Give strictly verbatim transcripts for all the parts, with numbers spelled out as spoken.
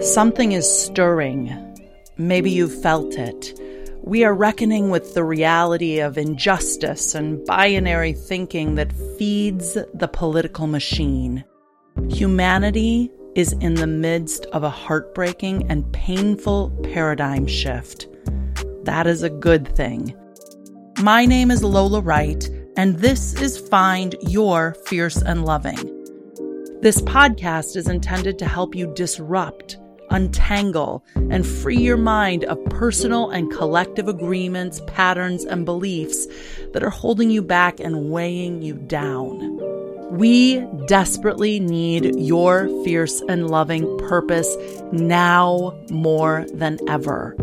Something is stirring. Maybe you've felt it. We are reckoning with the reality of injustice and binary thinking that feeds the political machine. Humanity is in the midst of a heartbreaking and painful paradigm shift. That is a good thing. My name is Lola Wright, and this is Find Your Fierce and Loving. This podcast is intended to help you disrupt, untangle, and free your mind of personal and collective agreements, patterns, and beliefs that are holding you back and weighing you down. We desperately need your fierce and loving purpose now more than ever.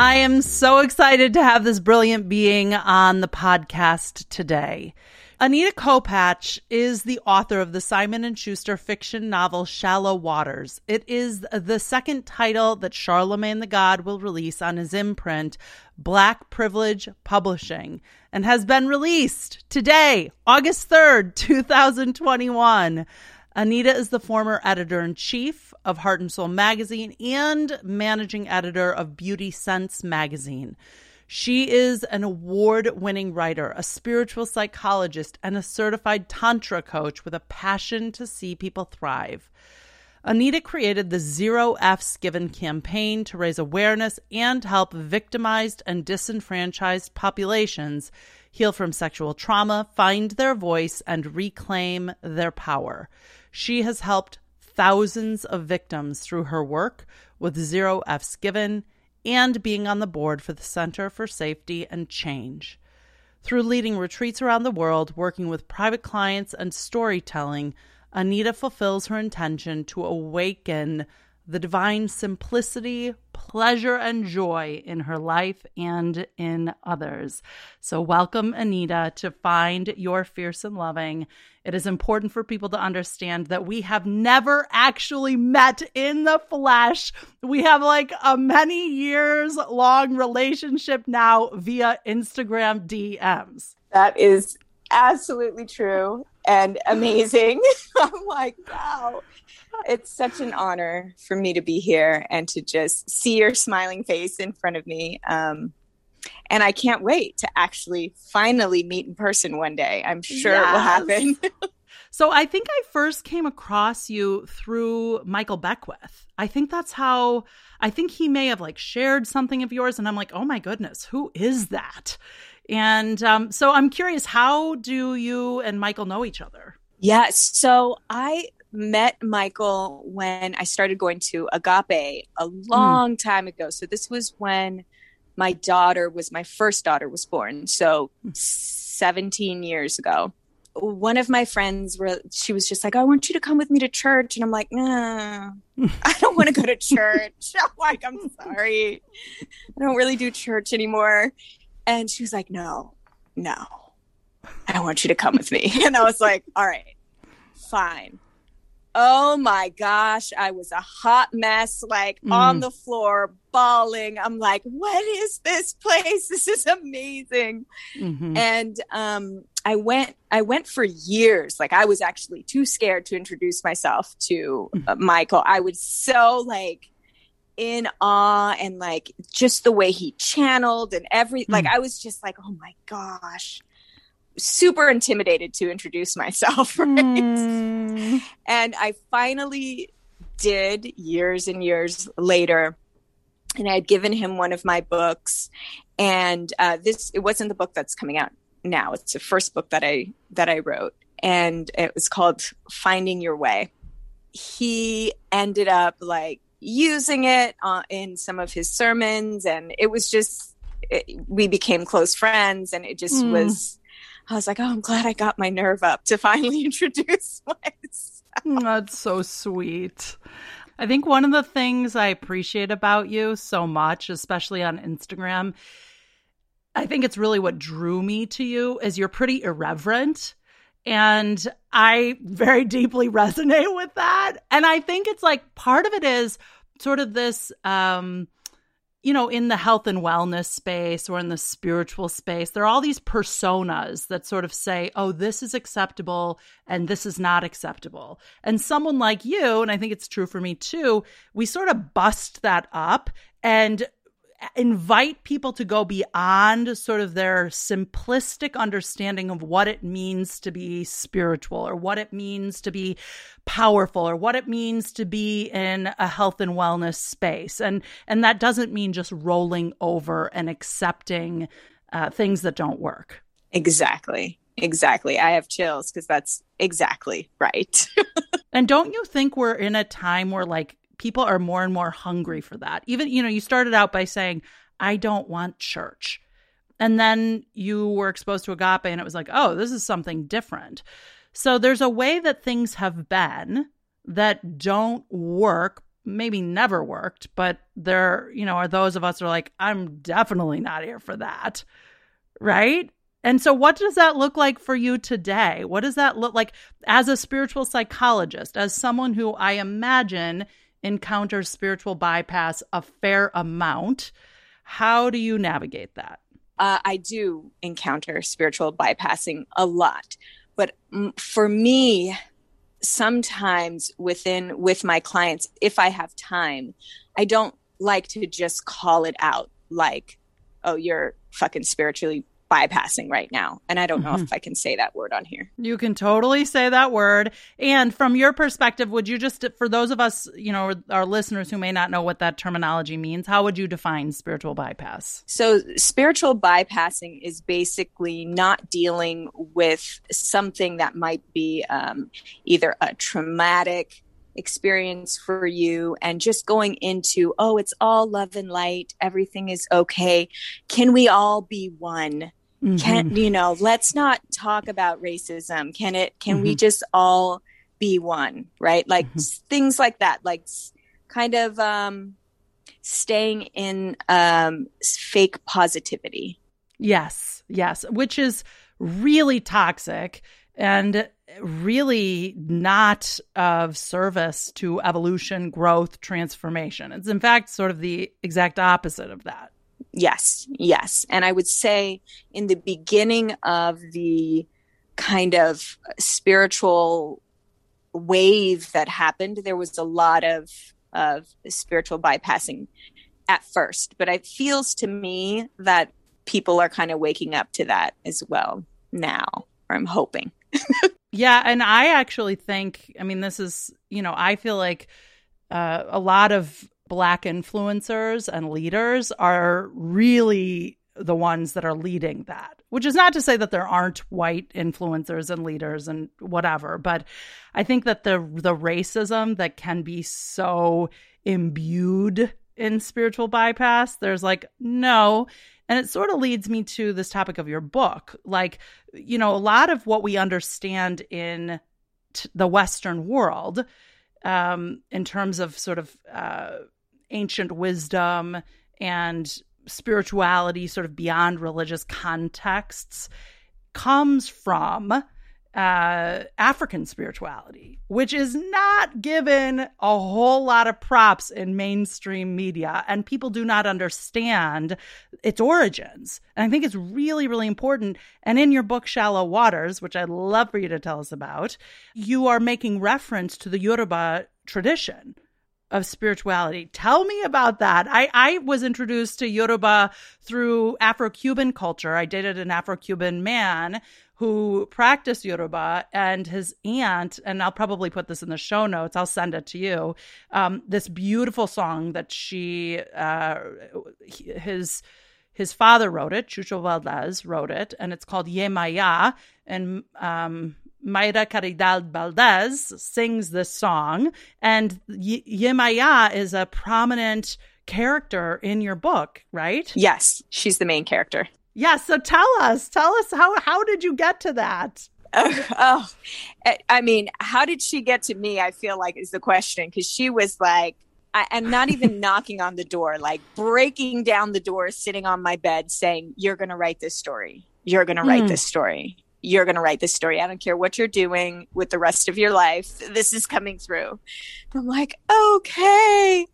I am so excited to have this brilliant being on the podcast today. Anita Kopach is the author of the Simon and Schuster fiction novel Shallow Waters. It is the second title that Charlemagne the God will release on his imprint, Black Privilege Publishing, and has been released today, August third, two thousand twenty-one. Anita is the former editor-in-chief of Heart and Soul magazine and managing editor of Beauty Sense magazine. She is an award-winning writer, a spiritual psychologist, and a certified tantra coach with a passion to see people thrive. Anita created the Zero F's Given campaign to raise awareness and help victimized and disenfranchised populations heal from sexual trauma, find their voice, and reclaim their power. She has helped thousands of victims through her work with Zero F's Given and being on the board for the Center for Safety and Change. Through leading retreats around the world, working with private clients, and storytelling, Anita fulfills her intention to awaken the divine simplicity, pleasure, and joy in her life and in others. So welcome, Anita, to Find Your Fierce and Loving. It is important for people to understand that we have never actually met in the flesh. We have like a many years long relationship now via Instagram D Ms. That is absolutely true and amazing. I'm like, wow. It's such an honor for me to be here and to just see your smiling face in front of me. Um, and I can't wait to actually finally meet in person one day. I'm sure yes. It will happen. So I think I first came across you through Michael Beckwith. I think that's how, I think he may have like shared something of yours. And I'm like, oh my goodness, who is that? And um, so I'm curious, how do you and Michael know each other? Yes. Yeah, so I... met Michael when I started going to Agape a long mm. time ago. So this was when my daughter was, my first daughter was born. So seventeen years ago, one of my friends, were, she was just like, I want you to come with me to church. And I'm like, nah, I don't want to go to church. I'm like, I'm sorry. I don't really do church anymore. And she was like, no, no, I don't want you to come with me. And I was like, all right, fine. Oh my gosh, I was a hot mess, like mm. on the floor, bawling. I'm like, what is this place? This is amazing. Mm-hmm. And um, I went I went for years. Like I was actually too scared to introduce myself to uh, Michael. I was so like in awe and like just the way he channeled and every mm. like I was just like, oh my gosh. Super intimidated to introduce myself, right? Mm. And I finally did years and years later. And I had given him one of my books, and uh, this it wasn't the book that's coming out now. It's the first book that I that I wrote, and it was called Finding Your Way. He ended up like using it uh, in some of his sermons, and it was just it, we became close friends, and it just mm. was. I was like, oh, I'm glad I got my nerve up to finally introduce myself. That's so sweet. I think one of the things I appreciate about you so much, especially on Instagram, I think it's really what drew me to you, is you're pretty irreverent. And I very deeply resonate with that. And I think it's like part of it is sort of this... um, you know, in the health and wellness space or in the spiritual space, there are all these personas that sort of say, oh, this is acceptable and this is not acceptable. And someone like you, and I think it's true for me too, we sort of bust that up and invite people to go beyond sort of their simplistic understanding of what it means to be spiritual or what it means to be powerful or what it means to be in a health and wellness space. And and that doesn't mean just rolling over and accepting uh, things that don't work. Exactly. Exactly. I have chills because that's exactly right. And don't you think we're in a time where like people are more and more hungry for that? Even, you know, you started out by saying, I don't want church. And then you were exposed to Agape and it was like, oh, this is something different. So there's a way that things have been that don't work, maybe never worked, but there, you know, are those of us who are like, I'm definitely not here for that. Right? And so what does that look like for you today? What does that look like as a spiritual psychologist, as someone who I imagine encounters spiritual bypass a fair amount? How do you navigate that? Uh, I do encounter spiritual bypassing a lot. But for me, sometimes within with my clients, if I have time, I don't like to just call it out like, oh, you're fucking spiritually bypassing right now. And I don't know mm-hmm. if I can say that word on here. You can totally say that word. And from your perspective, would you just, for those of us, you know, our listeners who may not know what that terminology means, how would you define spiritual bypass? So spiritual bypassing is basically not dealing with something that might be um, either a traumatic experience for you and just going into, oh, it's all love and light. Everything is okay. Can we all be one? Mm-hmm. Can, you know, let's not talk about racism. Can it, can mm-hmm. we just all be one, right? Like mm-hmm. things like that, like kind of um, staying in um, fake positivity. Yes. Yes. Which is really toxic and really not of service to evolution, growth, transformation. It's in fact sort of the exact opposite of that. Yes, yes. And I would say in the beginning of the kind of spiritual wave that happened, there was a lot of, of spiritual bypassing at first. But it feels to me that people are kind of waking up to that as well now, or I'm hoping. Yeah. And I actually think, I mean, this is, you know, I feel like uh, a lot of Black influencers and leaders are really the ones that are leading that, which is not to say that there aren't white influencers and leaders and whatever. But I think that the the racism that can be so imbued in spiritual bypass, there's like, no. And it sort of leads me to this topic of your book. Like, you know, a lot of what we understand in t- the Western world um, in terms of sort of uh, ancient wisdom and spirituality sort of beyond religious contexts comes from uh, African spirituality, which is not given a whole lot of props in mainstream media, and people do not understand its origins. And I think it's really, really important. And in your book, Shallow Waters, which I'd love for you to tell us about, you are making reference to the Yoruba tradition of spirituality. Tell me about that. I, I was introduced to Yoruba through Afro-Cuban culture. I dated an Afro-Cuban man who practiced Yoruba, and his aunt, and I'll probably put this in the show notes, I'll send it to you, um, this beautiful song that she, uh, his his father wrote it, Chucho Valdez wrote it, and it's called Yemaya, and um, Mayra Caridal-Baldez sings this song, and y- Yemaya is a prominent character in your book, right? Yes, she's the main character. Yes. Yeah, so tell us, tell us how, how did you get to that? Oh, oh, I mean, how did she get to me? I feel like is the question. Cause she was like, I, I'm not even knocking on the door, like breaking down the door, sitting on my bed saying, you're going to write this story. You're going to write mm. this story. You're going to write this story. I don't care what you're doing with the rest of your life. This is coming through. And I'm like, okay.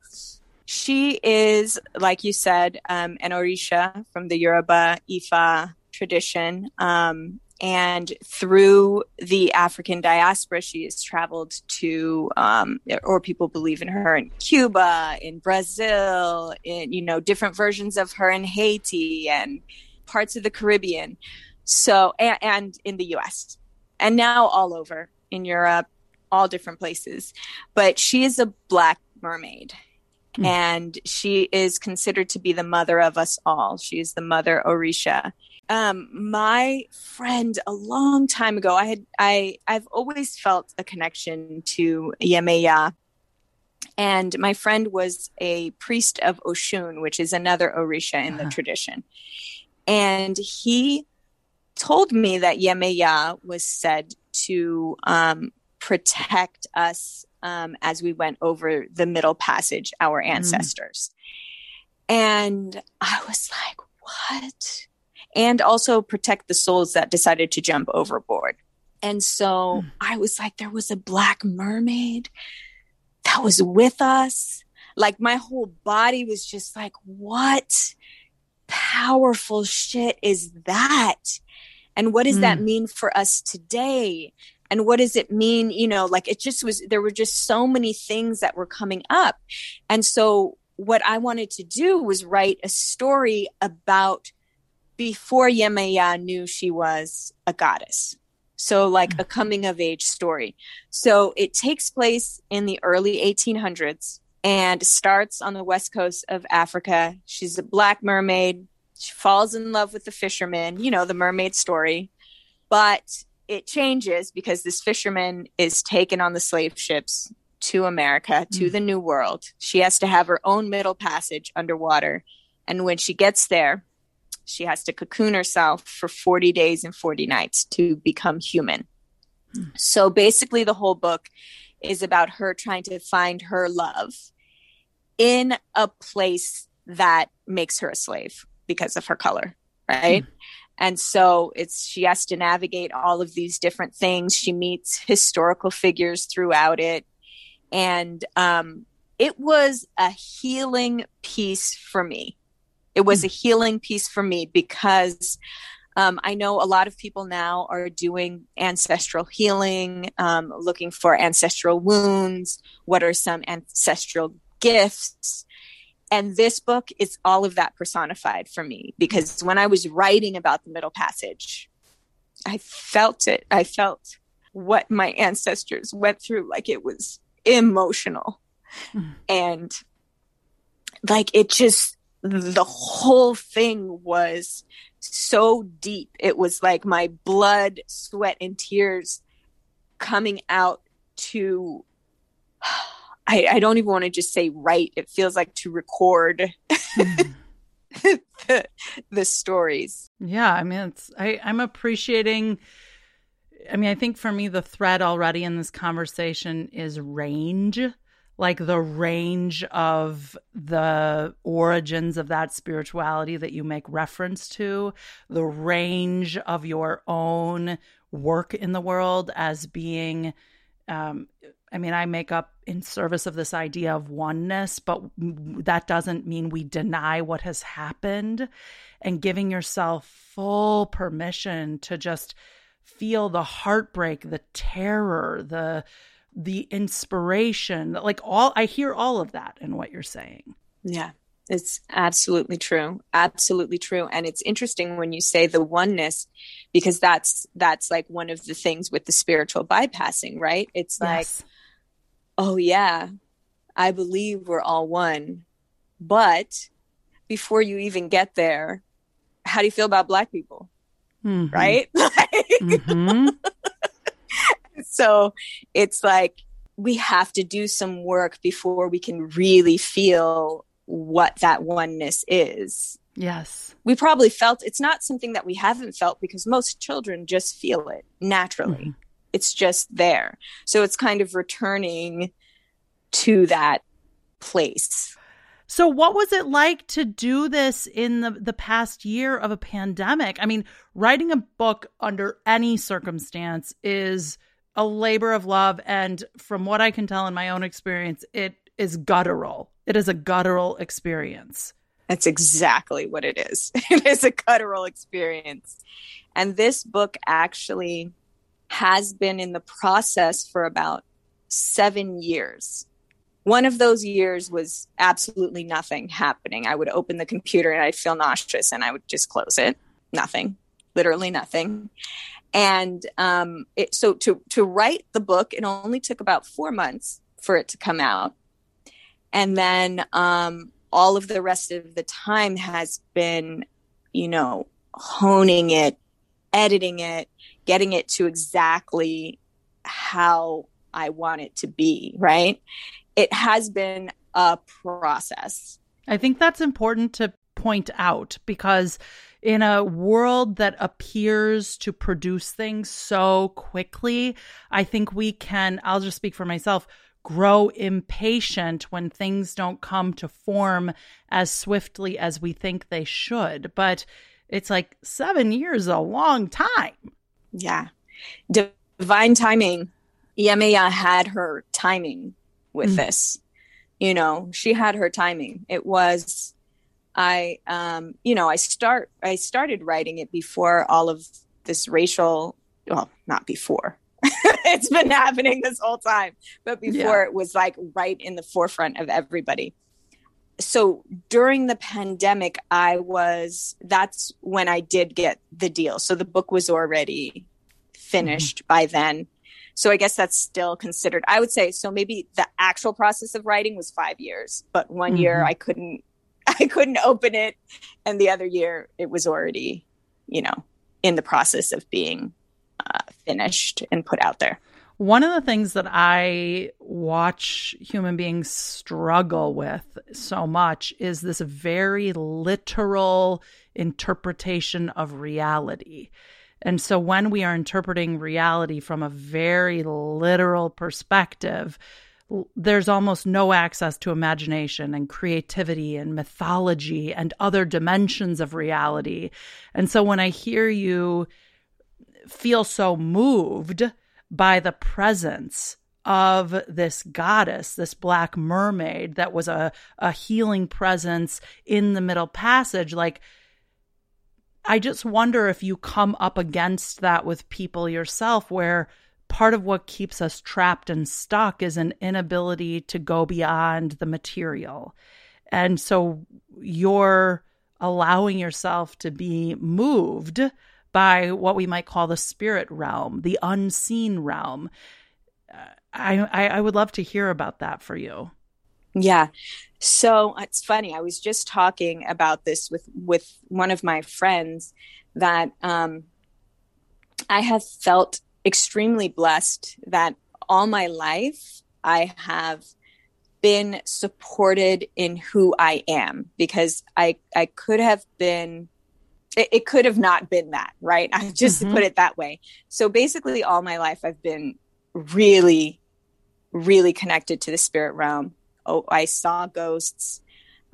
She is, like you said, um, an Orisha from the Yoruba Ifa tradition. Um, and through the African diaspora, she has traveled to, um, or people believe in her, in Cuba, in Brazil, in, you know, different versions of her in Haiti and parts of the Caribbean. So, and, and in the U S and now all over in Europe, all different places. But she is a Black mermaid. Mm. And she is considered to be the mother of us all. She is the mother Orisha. Um, my friend, a long time ago, I had, I, I've always felt a connection to Yemaya. And my friend was a priest of Oshun, which is another Orisha in uh-huh. the tradition. And he told me that Yemaya was said to um, protect us um, as we went over the Middle Passage, our ancestors. Mm. And I was like, what? And also protect the souls that decided to jump overboard. And so mm. I was like, there was a Black mermaid that was with us. Like my whole body was just like, what powerful shit is that? And what does mm. that mean for us today? And what does it mean? You know, like it just was, there were just so many things that were coming up. And so what I wanted to do was write a story about before Yemaya knew she was a goddess. So like mm. a coming of age story. So it takes place in the early eighteen hundreds and starts on the west coast of Africa. She's a Black mermaid. She falls in love with the fisherman, you know, the mermaid story. But it changes because this fisherman is taken on the slave ships to America, to mm. the New World. She has to have her own Middle Passage underwater. And when she gets there, she has to cocoon herself for forty days and forty nights to become human. Mm. So basically the whole book is about her trying to find her love in a place that makes her a slave because of her color, right? Mm. And so it's she has to navigate all of these different things. She meets historical figures throughout it. And um, it was a healing piece for me. It was mm. a healing piece for me because um, I know a lot of people now are doing ancestral healing, um, looking for ancestral wounds. What are some ancestral gifts? And this book is all of that personified for me, because when I was writing about the Middle Passage, I felt it. I felt what my ancestors went through. Like it was emotional. Mm. And like it just, the whole thing was so deep. It was like my blood, sweat, and tears coming out to... I, I don't even want to just say write. It feels like to record mm. the, the stories. Yeah, I mean, it's, I, I'm appreciating. I mean, I think for me, the thread already in this conversation is range, like the range of the origins of that spirituality that you make reference to, the range of your own work in the world as being. Um, I mean, I make up in service of this idea of oneness, but that doesn't mean we deny what has happened, and giving yourself full permission to just feel the heartbreak, the terror, the, the inspiration, like all, I hear all of that in what you're saying. Yeah, it's absolutely true. Absolutely true. And it's interesting when you say the oneness, because that's, that's like one of the things with the spiritual bypassing, right? It's like, yes. Oh, yeah, I believe we're all one. But before you even get there, how do you feel about Black people? Mm-hmm. Right? Like, mm-hmm. So it's like we have to do some work before we can really feel what that oneness is. Yes. We probably felt it's not something that we haven't felt, because most children just feel it naturally. Mm-hmm. It's just there. So it's kind of returning to that place. So what was it like to do this in the, the past year of a pandemic? I mean, writing a book under any circumstance is a labor of love. And from what I can tell in my own experience, it is guttural. It is a guttural experience. That's exactly what it is. It is a guttural experience. And this book actually has been in the process for about seven years. One of those years was absolutely nothing happening. I would open the computer and I'd feel nauseous and I would just close it. Nothing, literally nothing. And um, it, so to, to write the book, it only took about four months for it to come out. And then um, all of the rest of the time has been, you know, honing it, editing it, getting it to exactly how I want it to be, right? It has been a process. I think that's important to point out, because in a world that appears to produce things so quickly, I think we can, I'll just speak for myself, grow impatient when things don't come to form as swiftly as we think they should. But it's like seven years, a long time. Yeah. Divine timing. Yemaya had her timing with mm-hmm. this. You know, she had her timing. It was, I, um, you know, I start, I started writing it before all of this racial, well, not before. It's been happening this whole time, but before yeah. it was like right in the forefront of everybody. So during the pandemic, I was, that's when I did get the deal. So the book was already finished mm-hmm. by then. So I guess that's still considered, I would say, so maybe the actual process of writing was five years, but one mm-hmm. year I couldn't, I couldn't open it. And the other year it was already, you know, in the process of being uh, finished and put out there. One of the things that I watch human beings struggle with so much is this very literal interpretation of reality. And so when we are interpreting reality from a very literal perspective, there's almost no access to imagination and creativity and mythology and other dimensions of reality. And so when I hear you feel so moved by the presence of this goddess, this black mermaid that was a, a healing presence in the Middle Passage, like, I just wonder if you come up against that with people yourself, where part of what keeps us trapped and stuck is an inability to go beyond the material. And so you're allowing yourself to be moved by what we might call the spirit realm, the unseen realm. I, I, I would love to hear about that for you. Yeah. So it's funny. I was just talking about this with, with one of my friends, that um, I have felt extremely blessed that all my life I have been supported in who I am, because I, I could have been, it, it could have not been that, right? I just mm-hmm. put it that way. So basically all my life I've been really, really connected to the spirit realm. Oh, I saw ghosts.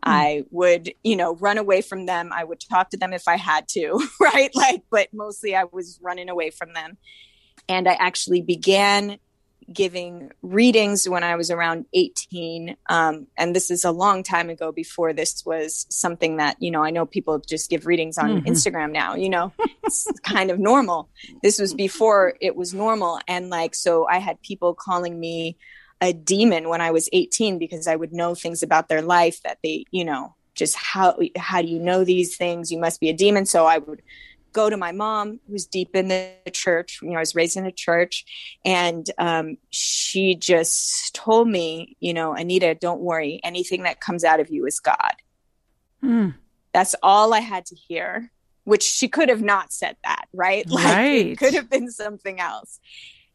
Mm-hmm. I would, you know, run away from them. I would talk to them if I had to, right? Like, but mostly I was running away from them. And I actually began giving readings when I was around eighteen. Um, and this is a long time ago, before this was something that, you know, I know people just give readings on mm-hmm. Instagram now, you know, it's kind of normal. This was before it was normal. And like, so I had people calling me a demon when I was eighteen, because I would know things about their life that they, you know, just how, how do you know these things? You must be a demon. So I would go to my mom, who's deep in the church. You know, I was raised in a church, and um, she just told me, you know, Anita, don't worry. Anything that comes out of you is God. Mm. That's all I had to hear, which she could have not said that, right? Like, right. It could have been something else.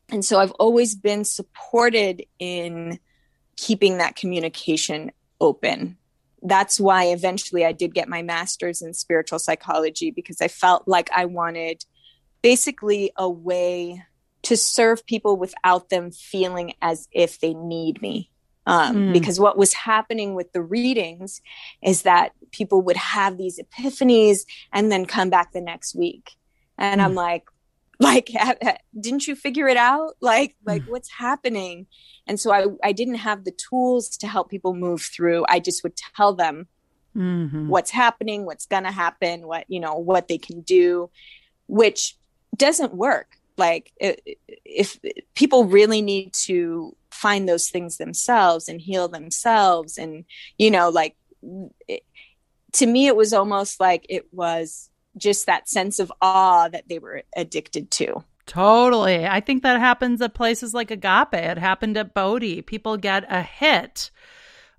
And so I've always been supported in keeping that communication open. That's why eventually I did get my master's in spiritual psychology, because I felt like I wanted basically a way to serve people without them feeling as if they need me. Um, mm. Because what was happening with the readings is that people would have these epiphanies and then come back the next week. And mm. I'm like, Like, ha- ha- didn't you figure it out? Like, like what's happening? And so I, I didn't have the tools to help people move through. I just would tell them mm-hmm. what's happening, what's going to happen, what, you know, what they can do, which doesn't work. Like it, if people really need to find those things themselves and heal themselves. And, you know, like it, to me, it was almost like it was just that sense of awe that they were addicted to. Totally. I think that happens at places like Agape. It happened at Bodhi. People get a hit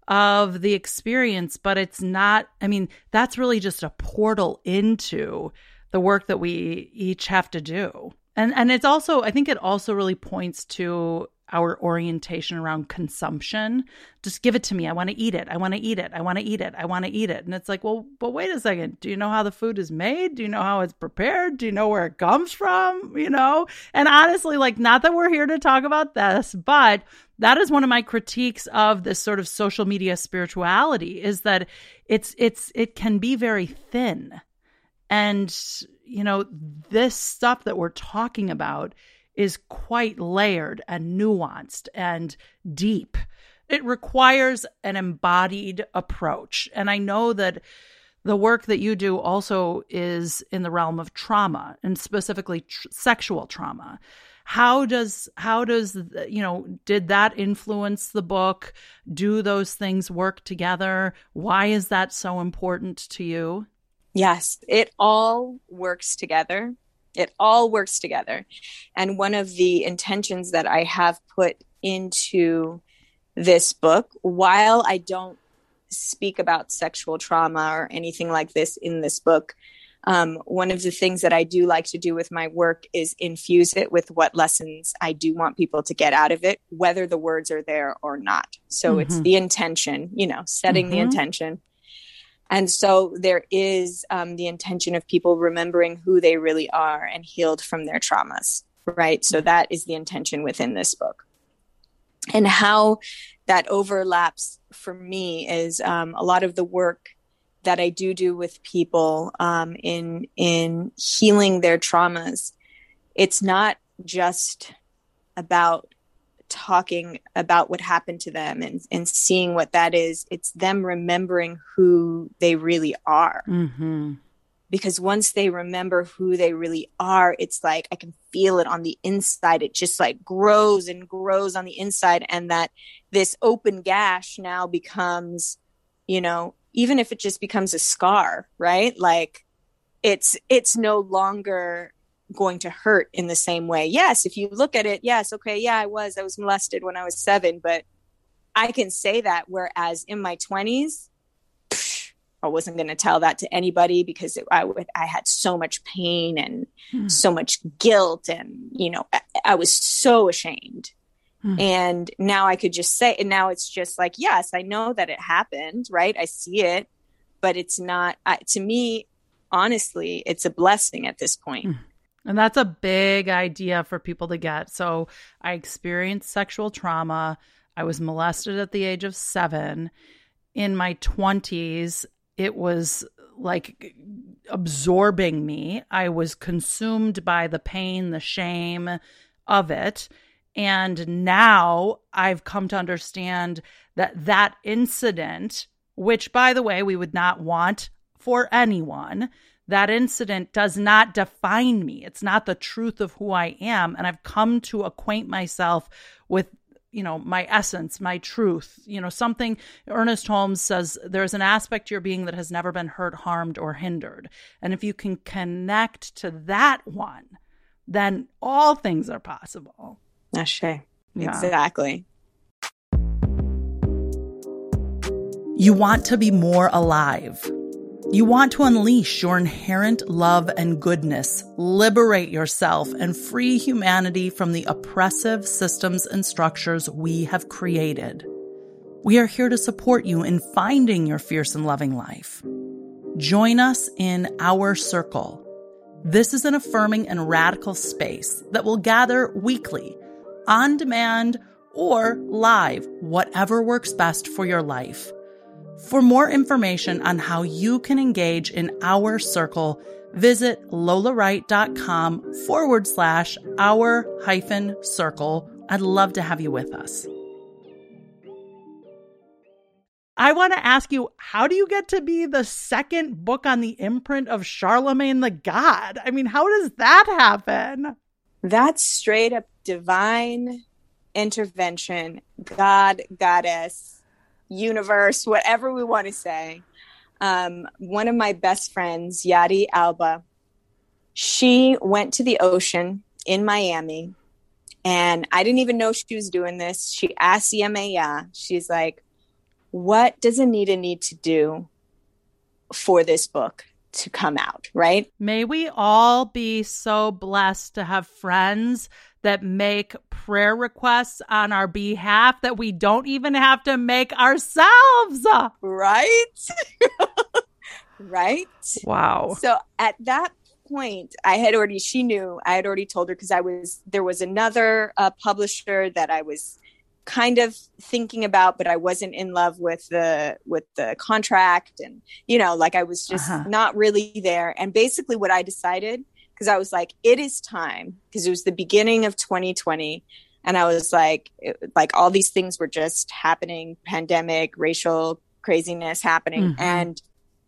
of the experience, but it's not, I mean, that's really just a portal into the work that we each have to do. And and it's also, I think it also really points to our orientation around consumption. Just give it to me. I want to eat it. I want to eat it. I want to eat it. I want to eat it. And it's like, well, but wait a second. Do you know how the food is made? Do you know how it's prepared? Do you know where it comes from? You know? And honestly, like, not that we're here to talk about this, but that is one of my critiques of this sort of social media spirituality, is that it's, it's, it can be very thin. And, you know, this stuff that we're talking about is quite layered and nuanced and deep. It requires an embodied approach. And I know that the work that you do also is in the realm of trauma, and specifically tr- sexual trauma. How does, how does, you know, did that influence the book? Do those things work together? Why is that so important to you? Yes, it all works together. It all works together. And one of the intentions that I have put into this book, while I don't speak about sexual trauma or anything like this in this book, um, one of the things that I do like to do with my work is infuse it with what lessons I do want people to get out of it, whether the words are there or not. So mm-hmm. it's the intention, you know, setting mm-hmm. the intention. And so there is um, the intention of people remembering who they really are and healed from their traumas, right? So that is the intention within this book. And how that overlaps for me is um, a lot of the work that I do do with people um, in in healing their traumas. It's not just about talking about what happened to them and, and seeing what that is. It's them remembering who they really are. Mm-hmm. Because once they remember who they really are, it's like, I can feel it on the inside. It just like grows and grows on the inside. And that this open gash now becomes, you know, even if it just becomes a scar, right? Like it's, it's no longer going to hurt in the same way. Yes, if you look at it, yes, okay, yeah, I was, I was molested when I was seven, but I can say that, whereas in my twenties, psh, I wasn't going to tell that to anybody because it, I would, I had so much pain and mm. so much guilt, and you know, I, I was so ashamed. Mm. And now I could just say, and now it's just like, yes, I know that it happened, right? I see it, but it's not I, to me. Honestly, it's a blessing at this point. Mm. And that's a big idea for people to get. So I experienced sexual trauma. I was molested at the age of seven. In my twenties, it was like absorbing me. I was consumed by the pain, the shame of it. And now I've come to understand that that incident, which, by the way, we would not want for anyone, that incident does not define me. It's not the truth of who I am. And I've come to acquaint myself with, you know, my essence, my truth, you know, something. Ernest Holmes says there's an aspect to your being that has never been hurt, harmed, or hindered. And if you can connect to that one, then all things are possible. Ashe. Yeah. Exactly. You want to be more alive. You want to unleash your inherent love and goodness, liberate yourself, and free humanity from the oppressive systems and structures we have created. We are here to support you in finding your fierce and loving life. Join us in Our Circle. This is an affirming and radical space that will gather weekly, on demand, or live, whatever works best for your life. For more information on how you can engage in Our Circle, visit lolawright.com forward slash our hyphen circle. I'd love to have you with us. I want to ask you, how do you get to be the second book on the imprint of Charlemagne the God? I mean, how does that happen? That's straight up divine intervention, God, goddess, universe, whatever we want to say. Um, one of my best friends, Yadi Alba, she went to the ocean in Miami, and I didn't even know she was doing this. She asked Yemaya, she's like, what does Anita need to do for this book to come out, right? May we all be so blessed to have friends that make prayer requests on our behalf that we don't even have to make ourselves. Right? Right? Wow. So at that point, I had already, she knew, I had already told her, because I was, there was another uh, publisher that I was kind of thinking about, but I wasn't in love with the with the contract, and you know, like I was just uh-huh. not really there. And basically what I decided, because I was like, it is time, because it was the beginning of twenty twenty, and I was like it, like all these things were just happening, pandemic, racial craziness happening, mm-hmm. and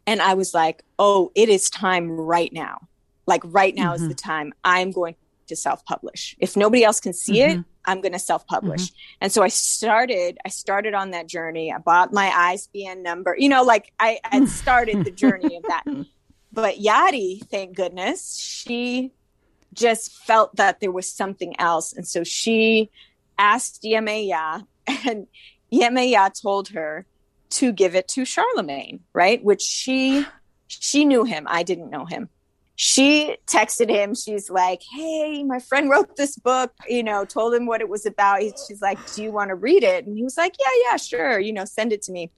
and I was like, oh, it is time right now, like right now mm-hmm. is the time. I'm going to self-publish. If nobody else can see mm-hmm. it, I'm going to self-publish. Mm-hmm. And so I started, I started on that journey. I bought my I S B N number, you know, like I had started the journey of that. But Yadi, thank goodness, she just felt that there was something else. And so she asked Yemaya, and Yemaya told her to give it to Charlemagne, right? Which she, she knew him. I didn't know him. She texted him. She's like, hey, my friend wrote this book, you know, told him what it was about. She's like, do you want to read it? And he was like, yeah, yeah, sure. You know, send it to me.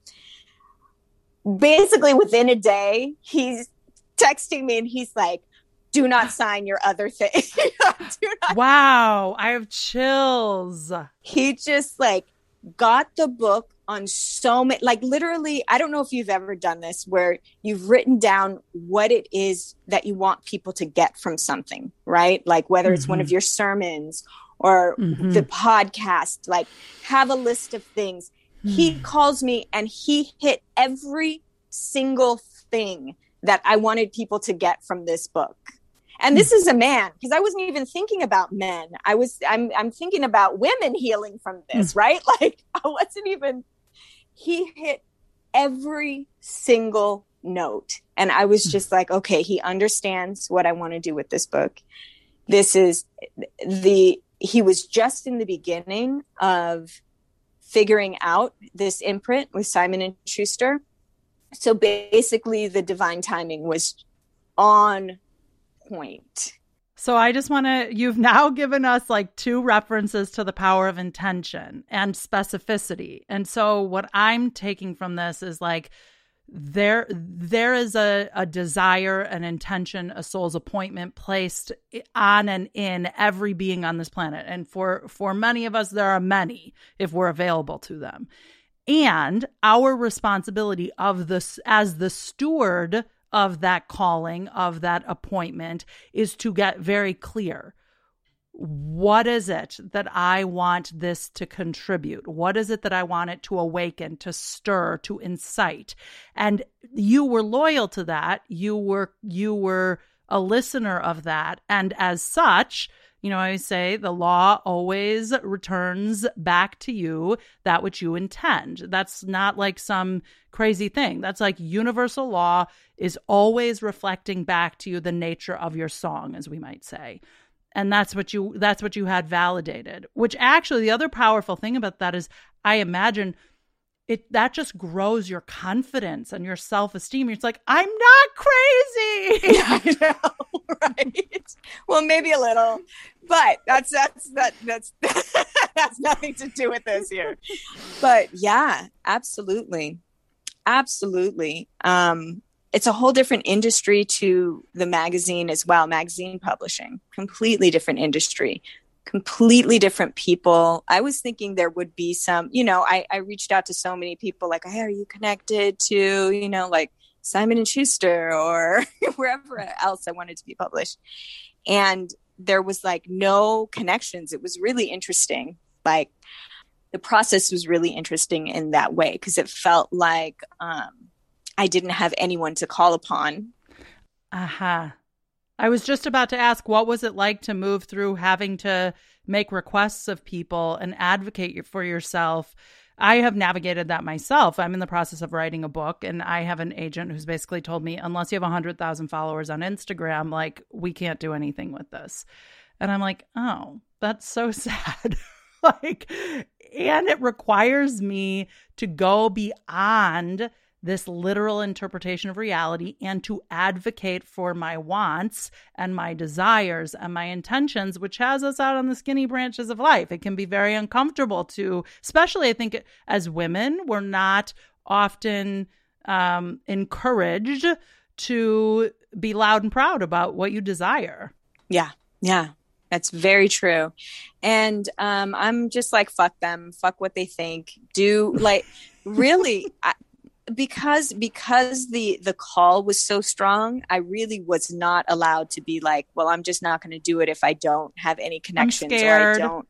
Basically within a day, he's texting me and he's like, do not sign your other thing. do not- wow. I have chills. He just like got the book on so many, like literally, I don't know if you've ever done this where you've written down what it is that you want people to get from something, right? Like whether mm-hmm. it's one of your sermons or mm-hmm. the podcast, like have a list of things. Mm. He calls me and he hit every single thing that I wanted people to get from this book. And this is a man, because I wasn't even thinking about men. I was, I'm, I'm thinking about women healing from this, right? Like I wasn't even, he hit every single note. And I was just like, okay, he understands what I want to do with this book. This is the, he was just in the beginning of figuring out this imprint with Simon and Schuster. So basically the divine timing was on point. So I just want to, you've now given us like two references to the power of intention and specificity. And so what I'm taking from this is like, there, there is a, a desire, an intention, a soul's appointment placed on and in every being on this planet. And for, for many of us, there are many if we're available to them. And our responsibility of this as the steward of that calling, of that appointment, is to get very clear. What is it that I want this to contribute? What is it that I want it to awaken, to stir, to incite? And you were loyal to that. You were, you were a listener of that. And as such, you know, I say the law always returns back to you that which you intend. That's not like some crazy thing. That's like universal law is always reflecting back to you the nature of your song, as we might say. And that's what you, that's what you had validated, which actually the other powerful thing about that is I imagine it, that just grows your confidence and your self-esteem. It's like, I'm not crazy. Yeah, I know, right? Well, maybe a little, but that's, that's, that, that's, that's nothing to do with this here. But yeah, absolutely. Absolutely. Um, it's a whole different industry to the magazine as well. Magazine publishing, completely different industry. Completely different people. I was thinking there would be some, you know, I, I reached out to so many people like, hey, are you connected to, you know, like Simon and Schuster or wherever else I wanted to be published. And there was like no connections. It was really interesting. Like the process was really interesting in that way because it felt like um, I didn't have anyone to call upon. Aha. Uh-huh. I was just about to ask, what was it like to move through having to make requests of people and advocate for yourself? I have navigated that myself. I'm in the process of writing a book, and I have an agent who's basically told me, unless you have one hundred thousand followers on Instagram, like, we can't do anything with this. And I'm like, oh, that's so sad. Like, and it requires me to go beyond this literal interpretation of reality and to advocate for my wants and my desires and my intentions, which has us out on the skinny branches of life. It can be very uncomfortable to, especially I think as women, we're not often um, encouraged to be loud and proud about what you desire. Yeah. Yeah. That's very true. And um, I'm just like, fuck them, fuck what they think. Do like, really, I, Because because the, the call was so strong, I really was not allowed to be like, well, I'm just not going to do it if I don't have any connections. I'm scared. Or I don't.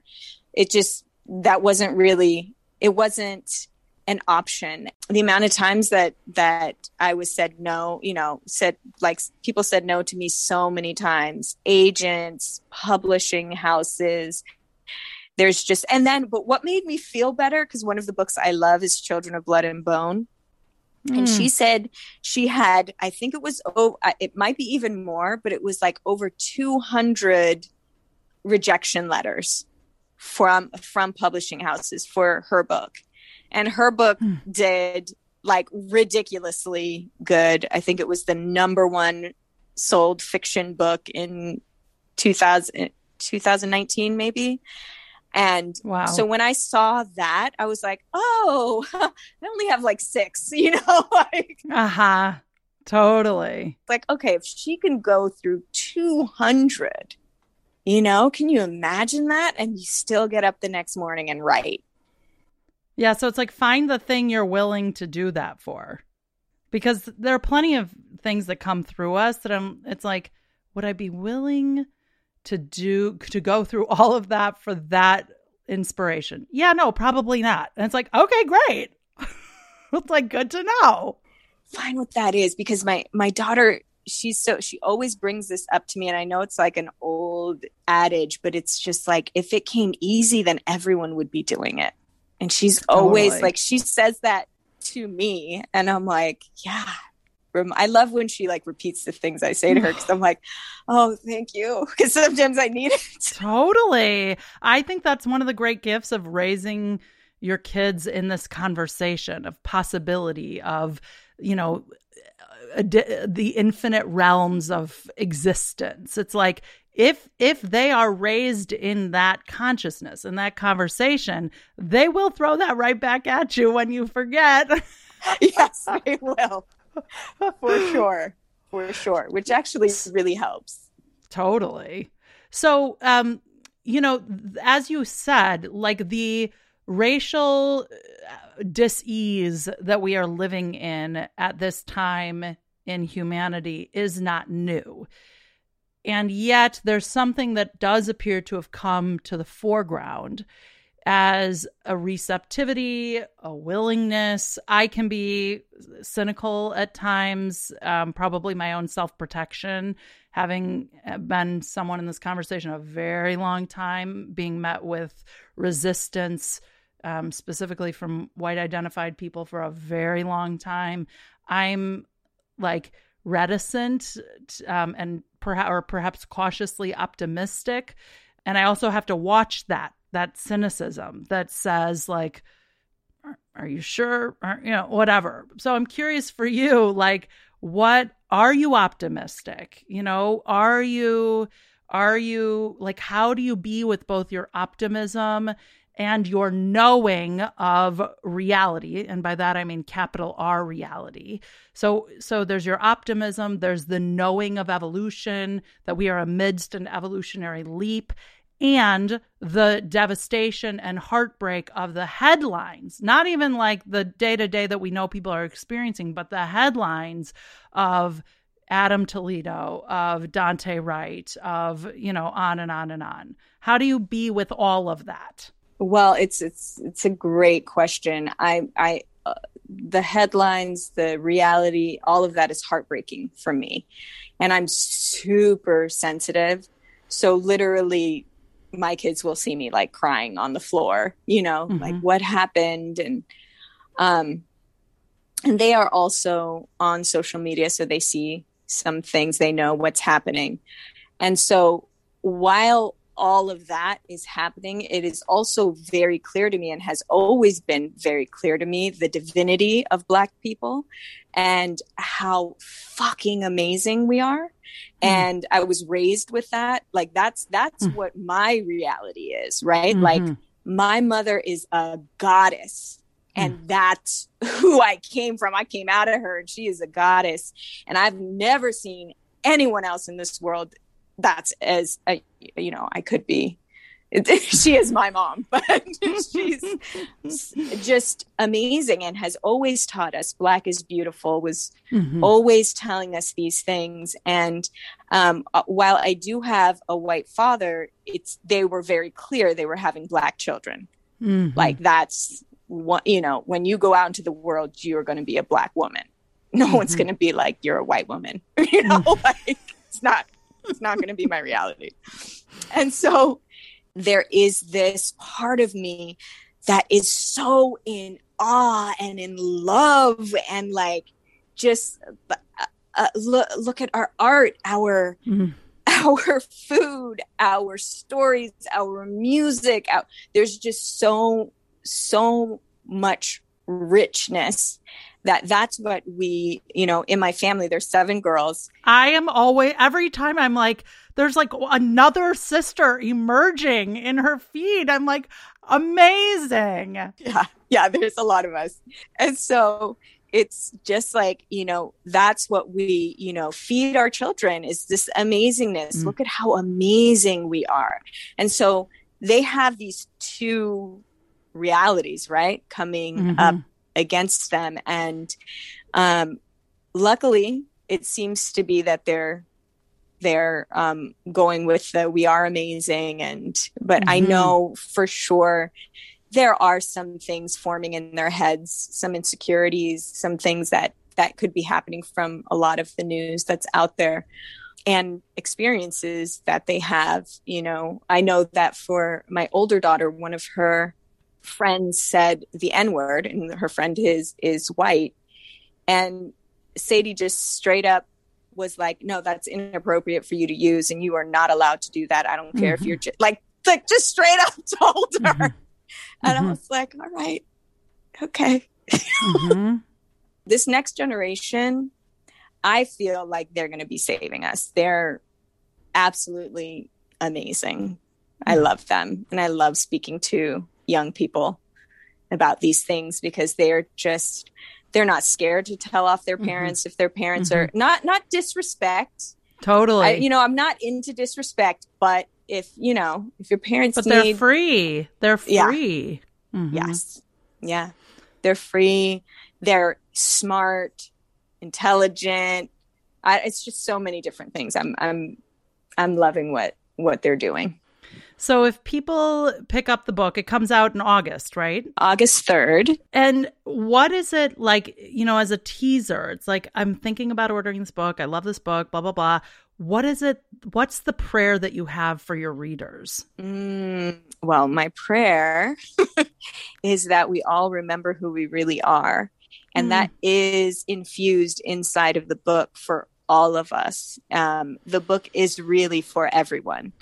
It just, that wasn't really, it wasn't an option. The amount of times that, that I was said no, you know, said like people said no to me so many times, agents, publishing houses. There's just, and then, but what made me feel better, because one of the books I love is Children of Blood and Bone. And mm. she said she had, I think it was, oh, it might be even more, but it was like over two hundred rejection letters from from publishing houses for her book. And her book mm. did like ridiculously good. I think it was the number one sold fiction book in two thousand, twenty nineteen, maybe. And wow. So when I saw that, I was like, oh, I only have like six, you know, like, uh-huh. Totally. Like, okay, if she can go through two hundred, you know, can you imagine that? And you still get up the next morning and write. Yeah. So it's like, find the thing you're willing to do that for, because there are plenty of things that come through us that I'm, it's like, would I be willing to do, to go through all of that for that inspiration? Yeah, no, probably not. And it's like, okay, great. It's like, good to know. Find what that is, because my, my daughter, she's so, she always brings this up to me. And I know it's like an old adage, but it's just like, if it came easy, then everyone would be doing it. And she's totally. Always like, she says that to me. And I'm like, yeah. I love when she like repeats the things I say to her, because I'm like, oh, thank you. Because sometimes I need it. Totally. I think that's one of the great gifts of raising your kids in this conversation of possibility, of, you know, ad- the infinite realms of existence. It's like, if if they are raised in that consciousness and that conversation, they will throw that right back at you when you forget. Yes, they will. For sure. For sure. Which actually really helps. Totally. So, um, you know, as you said, like the racial dis-ease that we are living in at this time in humanity is not new. And yet there's something that does appear to have come to the foreground as a receptivity, a willingness. I can be cynical at times, um, probably my own self-protection, having been someone in this conversation a very long time, being met with resistance, um, specifically from white-identified people for a very long time. I'm like reticent um, and perha- or perhaps cautiously optimistic. And I also have to watch that. That cynicism that says like, are, are you sure? Or, you know, whatever. So I'm curious for you, like, what are you optimistic? You know, are you, are you like, how do you be with both your optimism and your knowing of reality? And by that, I mean, capital R reality. So, so there's your optimism. There's the knowing of evolution, that we are amidst an evolutionary leap. and the devastation and heartbreak of the headlines, not even like the day-to-day that we know people are experiencing, but the headlines of Adam Toledo, of Dante Wright, of, you know, on and on and on. How do you be with all of that? Well, it's it's it's a great question. I I uh, the headlines, the reality, all of that is heartbreaking for me, and I'm super sensitive. So literally, my kids will see me like crying on the floor. You know, mm-hmm. like what happened, and um, and they are also on social media, so they see some things, they know what's happening, and so while all of that is happening, it is also very clear to me and has always been very clear to me, the divinity of Black people and how fucking amazing we are. Mm. And I was raised with that. Like that's, that's mm. what my reality is, right? Mm-hmm. Like my mother is a goddess mm. and that's who I came from. I came out of her and she is a goddess. And I've never seen anyone else in this world that's as, a, you know, I could be, she is my mom, but she's just amazing and has always taught us Black is beautiful, was mm-hmm. always telling us these things. And um, while I do have a white father, it's, they were very clear they were having Black children. Mm-hmm. Like that's what, you know, when you go out into the world, you're going to be a Black woman. No mm-hmm. one's going to be like, you're a white woman, you know, mm-hmm. like it's not. It's not going to be my reality. And so there is this part of me that is so in awe and in love and like, just uh, uh, look, look at our art, our, mm. our food, our stories, our music. Our, there's just so, so much richness. That that's what we, you know, in my family, there's seven girls. I am always, every time I'm like, there's like another sister emerging in her feed. I'm like, amazing. Yeah. Yeah. There's a lot of us. And so it's just like, you know, that's what we, you know, feed our children is this amazingness. Mm. Look at how amazing we are. And so they have these two realities, right? Coming mm-hmm. up against them. And um, luckily, it seems to be that they're they're um, going with the we are amazing. And but mm-hmm. I know for sure there are some things forming in their heads, some insecurities, some things that that could be happening from a lot of the news that's out there and experiences that they have. You know, I know that for my older daughter, one of her friend said the N-word and her friend is is white, and Sadie just straight up was like, no, that's inappropriate for you to use and you are not allowed to do that. I don't care mm-hmm. if you're j-. like like just straight up told her mm-hmm. and mm-hmm. I was like, all right, okay. mm-hmm. This next generation, I feel like they're going to be saving us. They're absolutely amazing. I love them and I love speaking to young people about these things because they're just, they're not scared to tell off their parents mm-hmm. if their parents mm-hmm. are not, not disrespect. Totally. I, you know, I'm not into disrespect, but if, you know, if your parents But need, they're free. They're free. Yeah. Mm-hmm. Yes. Yeah. They're free. They're smart, intelligent. I, it's just so many different things. I'm, I'm, I'm loving what, what they're doing. So if people pick up the book, it comes out in August, right? August third. And what is it like, you know, as a teaser? It's like, I'm thinking about ordering this book. I love this book, blah, blah, blah. What is it? What's the prayer that you have for your readers? Mm, well, my prayer is that we all remember who we really are. And mm. that is infused inside of the book for all of us. Um, the book is really for everyone.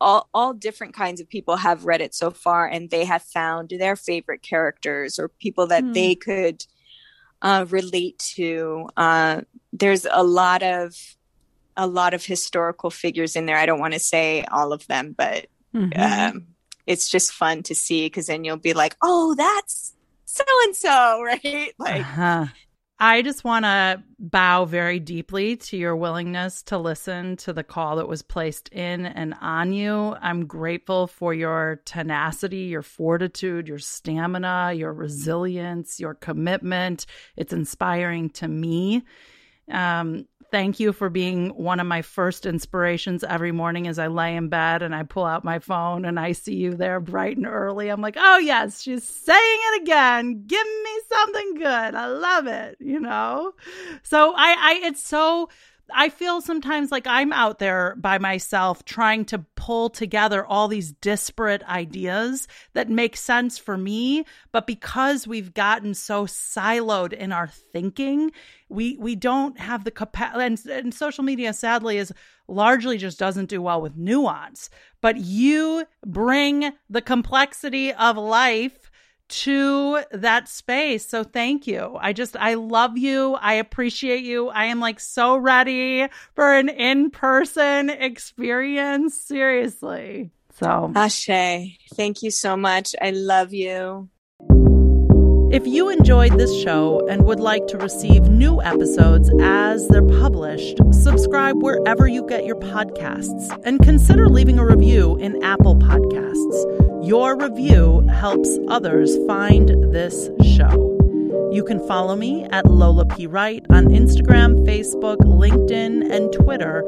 All, all different kinds of people have read it so far, and they have found their favorite characters or people that mm. they could uh, relate to. Uh, there's a lot of a lot of historical figures in there. I don't want to say all of them, but mm-hmm. um, it's just fun to see because then you'll be like, "Oh, that's so and so," right? Like, uh-huh. I just want to bow very deeply to your willingness to listen to the call that was placed in and on you. I'm grateful for your tenacity, your fortitude, your stamina, your resilience, your commitment. It's inspiring to me. Um, thank you for being one of my first inspirations every morning as I lay in bed and I pull out my phone and I see you there bright and early. I'm like, oh, yes, she's saying it again. Give me something good. I love it, you know? So I, I it's so, I feel sometimes like I'm out there by myself trying to pull together all these disparate ideas that make sense for me. But because we've gotten so siloed in our thinking, we we don't have the capacity. And, and social media, sadly, is largely just doesn't do well with nuance. But you bring the complexity of life to that space. So thank you. I just, I love you. I appreciate you. I am like so ready for an in-person experience. Seriously. So. Ashe, thank you so much. I love you. If you enjoyed this show and would like to receive new episodes as they're published, subscribe wherever you get your podcasts and consider leaving a review in Apple Podcasts. Your review helps others find this show. You can follow me at Lola P. Wright on Instagram, Facebook, LinkedIn, and Twitter,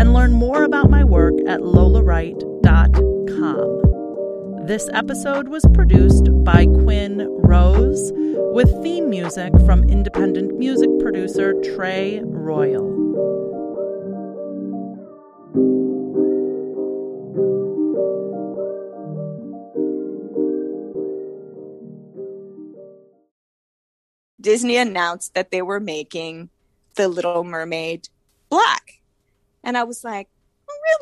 and learn more about my work at lola wright dot com. This episode was produced by Quinn Rose, with theme music from independent music producer Trey Royal. Disney announced that they were making The Little Mermaid black. And I was like,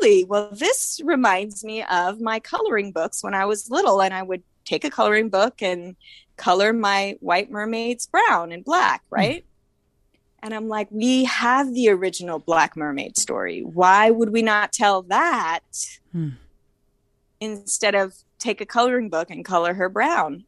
really? Well, this reminds me of my coloring books when I was little, and I would take a coloring book and color my white mermaids brown and black, right? Mm. And I'm like, we have the original Black Mermaid story. Why would we not tell that mm. instead of take a coloring book and color her brown?